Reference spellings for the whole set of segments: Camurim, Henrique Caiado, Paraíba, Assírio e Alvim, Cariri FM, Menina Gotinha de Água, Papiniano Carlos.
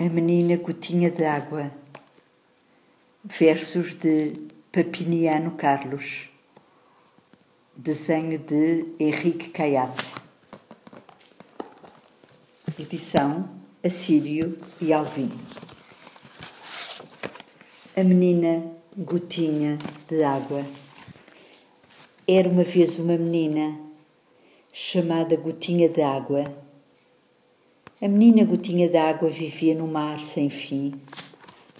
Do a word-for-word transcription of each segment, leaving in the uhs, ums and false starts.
A Menina Gotinha de Água. Versos de Papiniano Carlos. Desenho de Henrique Caiado. Edição Assírio e Alvim. A Menina Gotinha de Água. Era uma vez uma menina chamada Gotinha de Água. A menina Gotinha d'Água vivia no mar sem fim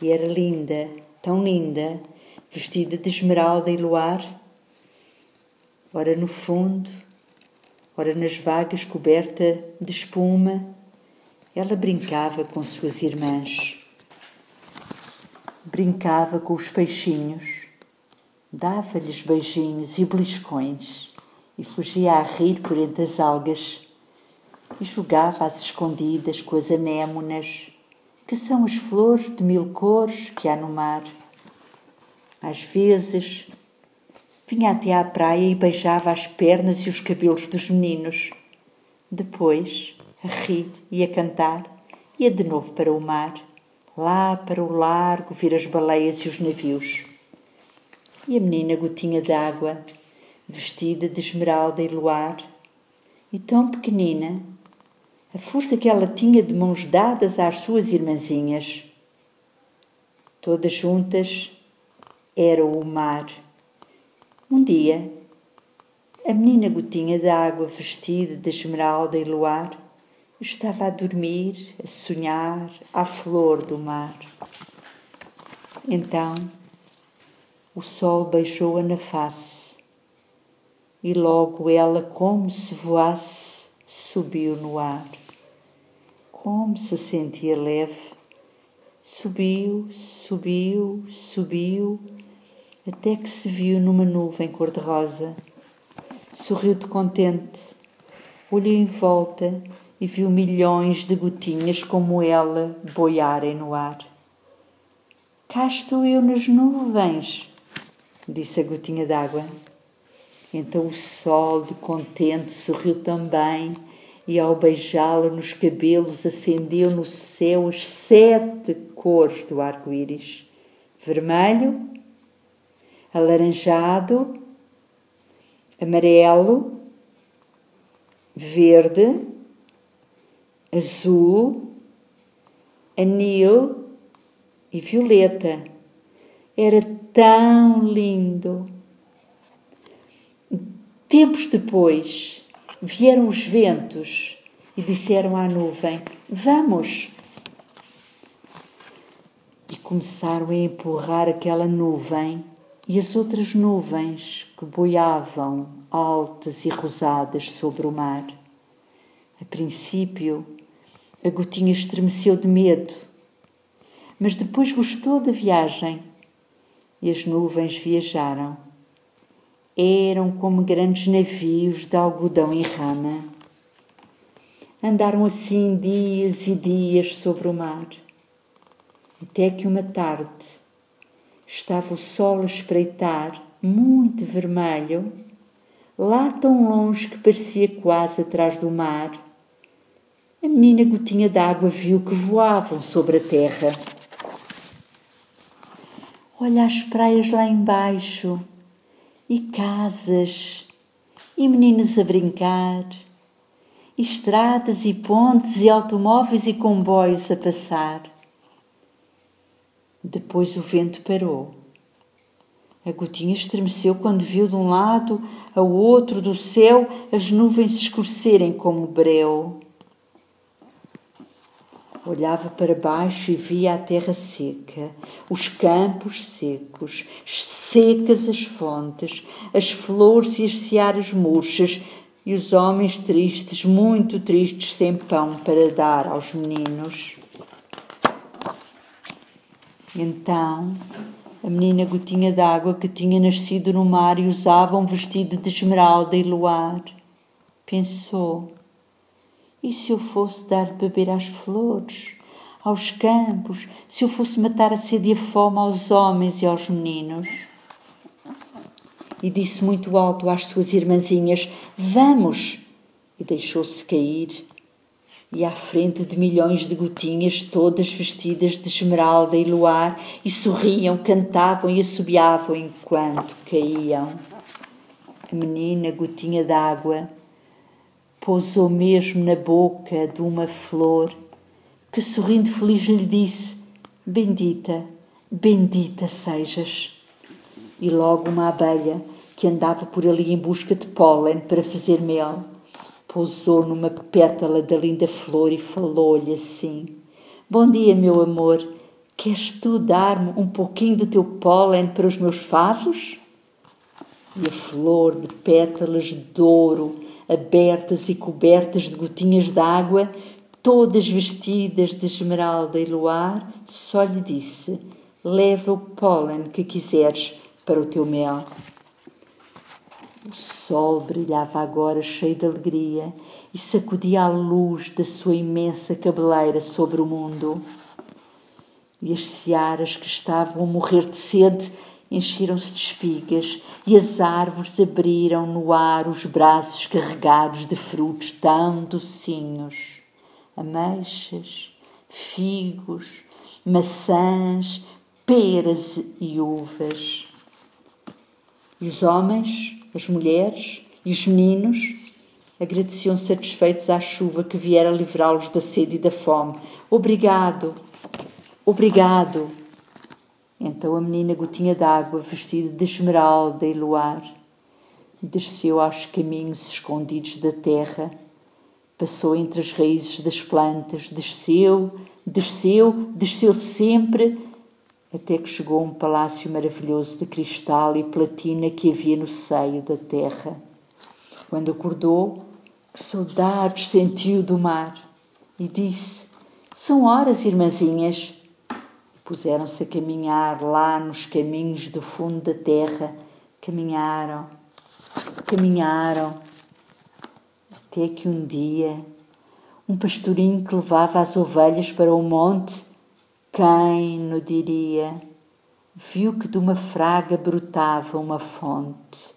e era linda, tão linda, vestida de esmeralda e luar, ora no fundo, ora nas vagas coberta de espuma, ela brincava com suas irmãs. Brincava com os peixinhos, dava-lhes beijinhos e beliscões e fugia a rir por entre as algas. E jogava às escondidas com as anémonas, que são as flores de mil cores que há no mar. Às vezes, vinha até à praia e beijava as pernas e os cabelos dos meninos. Depois, a rir e a cantar, ia de novo para o mar, lá para o largo ver as baleias e os navios. E a menina Gotinha d'Água, vestida de esmeralda e luar, e tão pequenina, a força que ela tinha de mãos dadas às suas irmãzinhas. Todas juntas eram o mar. Um dia, a menina Gotinha d'Água, vestida de esmeralda e luar, estava a dormir, a sonhar, à flor do mar. Então, o sol beijou-a na face, e logo ela, como se voasse, subiu no ar. Como se sentia leve, subiu, subiu, subiu, até que se viu numa nuvem cor-de-rosa. Sorriu de contente, olhou em volta e viu milhões de gotinhas como ela boiarem no ar. Cá estou eu nas nuvens, disse a Gotinha d'Água. Então o sol, de contente, sorriu também e, ao beijá-la nos cabelos, acendeu no céu as sete cores do arco-íris: vermelho, alaranjado, amarelo, verde, azul, anil e violeta. Era tão lindo! Tempos depois, vieram os ventos e disseram à nuvem: vamos! E começaram a empurrar aquela nuvem e as outras nuvens que boiavam altas e rosadas sobre o mar. A princípio, a Gotinha estremeceu de medo, mas depois gostou da viagem e as nuvens viajaram. Eram como grandes navios de algodão e rama. Andaram assim dias e dias sobre o mar, até que uma tarde estava o sol a espreitar, muito vermelho, lá tão longe que parecia quase atrás do mar. A menina Gotinha d'Água viu que voavam sobre a terra. Olha as praias lá embaixo, e casas, e meninos a brincar, e estradas e pontes e automóveis e comboios a passar. Depois o vento parou. A Gotinha estremeceu quando viu de um lado ao outro do céu as nuvens escurecerem como breu. Olhava para baixo e via a terra seca, os campos secos, secas as fontes, as flores e as searas murchas, e os homens tristes, muito tristes, sem pão para dar aos meninos. Então, a menina Gotinha d'Água, que tinha nascido no mar e usava um vestido de esmeralda e luar, pensou: e se eu fosse dar de beber às flores, aos campos, se eu fosse matar a sede e a fome aos homens e aos meninos? E disse muito alto às suas irmãzinhas: vamos! E deixou-se cair e à frente de milhões de gotinhas, todas vestidas de esmeralda e luar, e sorriam, cantavam e assobiavam enquanto caíam. A menina gotinha d'água pousou mesmo na boca de uma flor, que sorrindo feliz lhe disse: bendita, bendita sejas. E logo uma abelha, que andava por ali em busca de pólen para fazer mel, pousou numa pétala da linda flor e falou-lhe assim: bom dia, meu amor, queres tu dar-me um pouquinho do teu pólen para os meus favos? E a flor, de pétalas de ouro, abertas e cobertas de gotinhas d'água, todas vestidas de esmeralda e luar, só lhe disse: leva o pólen que quiseres para o teu mel. O sol brilhava agora cheio de alegria e sacudia a luz da sua imensa cabeleira sobre o mundo. E as searas, que estavam a morrer de sede, encheram-se de espigas, e as árvores abriram no ar os braços carregados de frutos tão docinhos: ameixas, figos, maçãs, peras e uvas. E os homens, as mulheres e os meninos agradeciam satisfeitos à chuva que viera livrá-los da sede e da fome. Obrigado, obrigado. Então a menina gotinha d'água, vestida de esmeralda e luar, desceu aos caminhos escondidos da terra, passou entre as raízes das plantas, desceu, desceu, desceu sempre, até que chegou a um palácio maravilhoso de cristal e platina que havia no seio da terra. Quando acordou, que saudades sentiu do mar, e disse: são horas, irmãzinhas. Puseram-se a caminhar lá nos caminhos do fundo da terra, caminharam, caminharam, até que um dia um pastorinho que levava as ovelhas para o monte, quem no diria, viu que de uma fraga brotava uma fonte.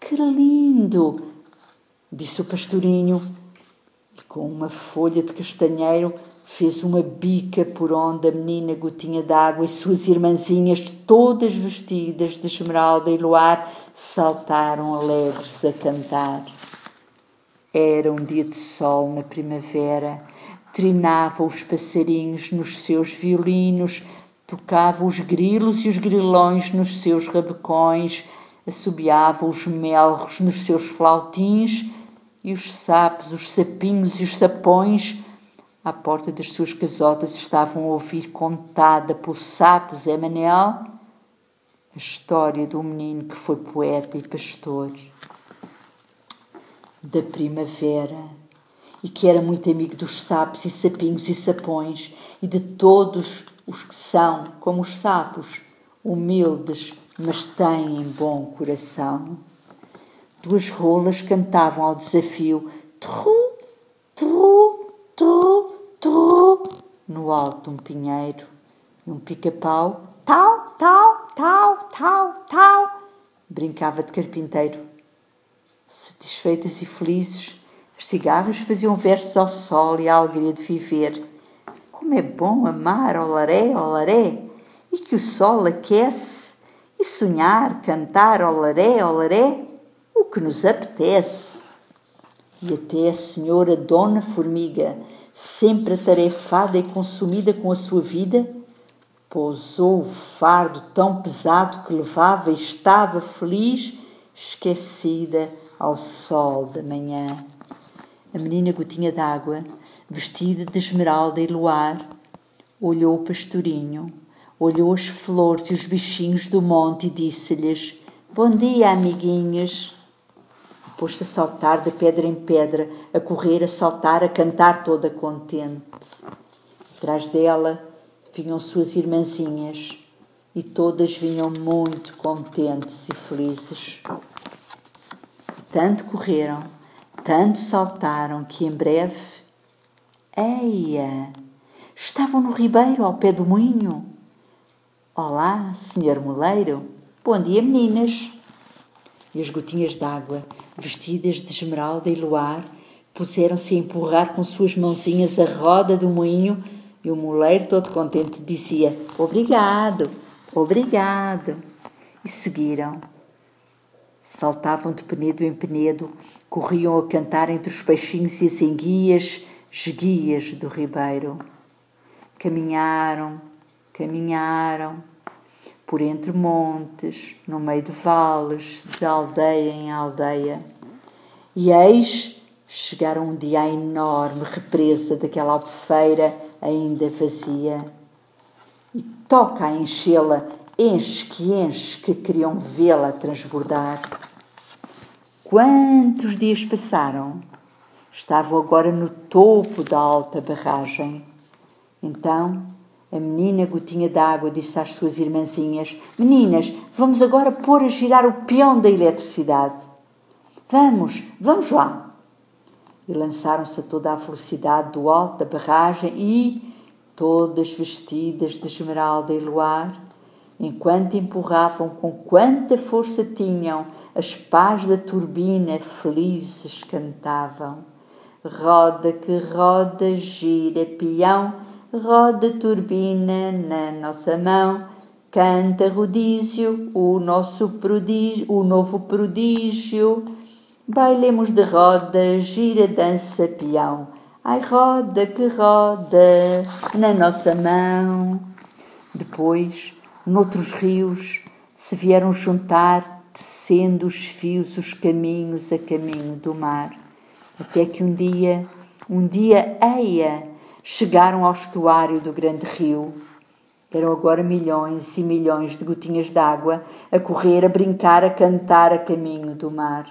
Que lindo! Disse o pastorinho, e com uma folha de castanheiro fez uma bica por onde a menina gotinha d'água e suas irmãzinhas, todas vestidas de esmeralda e luar, saltaram alegres a cantar. Era um dia de sol na primavera. Trinavam os passarinhos nos seus violinos, tocavam os grilos e os grilões nos seus rabecões, assobiavam os melros nos seus flautins, e os sapos, os sapinhos e os sapões, à porta das suas casotas, estavam a ouvir contada pelo sapo Zé Manel a história do menino que foi poeta e pastor da primavera, e que era muito amigo dos sapos e sapinhos e sapões, e de todos os que são, como os sapos, humildes, mas têm bom coração. Duas rolas cantavam ao desafio, tru, tru, tru, tru, no alto de um pinheiro, e um pica-pau, tal, tal, tal, tal, tal, brincava de carpinteiro. Satisfeitas e felizes, as cigarras faziam versos ao sol e à alegria de viver. Como é bom amar, olaré, olaré, e que o sol aquece, e sonhar, cantar, olaré, olaré, o que nos apetece. E até a senhora Dona Formiga, sempre atarefada e consumida com a sua vida, pousou o fardo tão pesado que levava e estava feliz, esquecida ao sol da manhã. A menina gotinha d'água, vestida de esmeralda e luar, olhou o pastorinho, olhou as flores e os bichinhos do monte e disse-lhes: bom dia, amiguinhos. Pôs-se a saltar de pedra em pedra, a correr, a saltar, a cantar toda contente. Atrás dela vinham suas irmãzinhas, e todas vinham muito contentes e felizes. Tanto correram, tanto saltaram, que em breve, eia, estavam no ribeiro ao pé do moinho. Olá, senhor moleiro, bom dia, meninas. E as gotinhas d'água, vestidas de esmeralda e luar, Puseram-se a empurrar com suas mãozinhas a roda do moinho e o moleiro, todo contente, dizia: "Obrigado, obrigado." E seguiram. Saltavam de penedo em penedo, corriam a cantar entre os peixinhos e as enguias, esguias do ribeiro. Caminharam, caminharam, por entre montes, no meio de vales, de aldeia em aldeia. E eis, chegaram um dia à enorme represa daquela albufeira ainda vazia. E toca a enchê-la, enche que enche, que queriam vê-la transbordar. Quantos dias passaram? Estavam agora no topo da alta barragem. Então, a menina Gotinha d'Água disse às suas irmãzinhas: "Meninas, vamos agora pôr a girar o peão da eletricidade. Vamos, vamos lá." E lançaram-se a toda a velocidade do alto da barragem e, todas vestidas de esmeralda e luar, enquanto empurravam com quanta força tinham as pás da turbina, felizes cantavam: "Roda que roda, gira peão, roda turbina na nossa mão, canta rodízio, o nosso prodígio, o novo prodígio. Bailemos de roda, gira, dança, peão. Ai, roda que roda na nossa mão." Depois, noutros rios, se vieram juntar, tecendo os fios, os caminhos a caminho do mar. Até que um dia, um dia, eia, chegaram ao estuário do grande rio. Eram agora milhões e milhões de gotinhas d'água a correr, a brincar, a cantar a caminho do mar.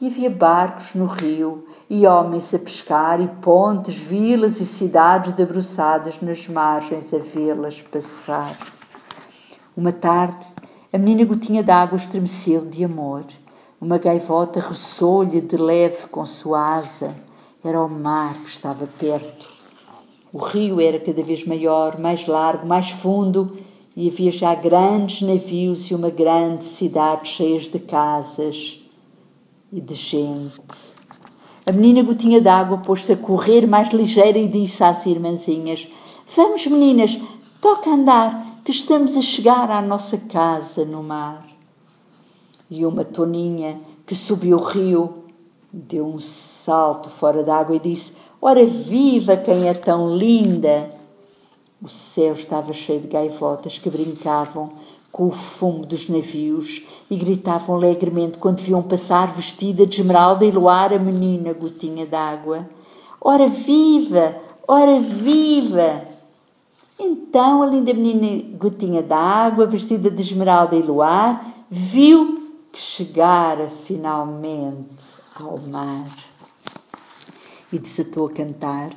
E havia barcos no rio, e homens a pescar, e pontes, vilas e cidades debruçadas nas margens a vê-las passar. Uma tarde, a menina Gotinha d'Água estremeceu de amor. Uma gaivota roçou-lhe de leve com sua asa. Era o mar que estava perto. O rio era cada vez maior, mais largo, mais fundo, e havia já grandes navios e uma grande cidade cheia de casas e de gente. A menina Gotinha d'Água pôs-se a correr mais ligeira e disse às irmãzinhas: "Vamos, meninas, toca andar, que estamos a chegar à nossa casa no mar." E uma toninha que subiu o rio deu um salto fora d'água e disse: "Ora viva, quem é tão linda!" O céu estava cheio de gaivotas que brincavam com o fumo dos navios e gritavam alegremente quando viam passar, vestida de esmeralda e luar, a menina Gotinha d'Água: "Ora viva, ora viva!" Então a linda menina Gotinha d'Água, vestida de esmeralda e luar, viu que chegara finalmente ao mar. E desatou a cantar: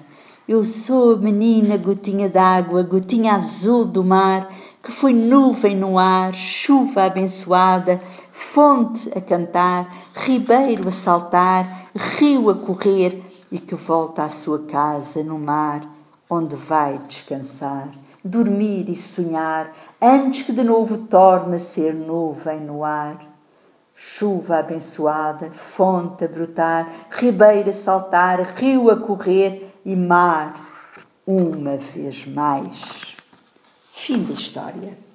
"Eu sou a menina Gotinha d'Água, gotinha azul do mar, que foi nuvem no ar, chuva abençoada, fonte a cantar, ribeiro a saltar, rio a correr, e que volta à sua casa no mar, onde vai descansar, dormir e sonhar, antes que de novo torne a ser nuvem no ar. Chuva abençoada, fonte a brotar, ribeira a saltar, rio a correr e mar, uma vez mais." Fim da história.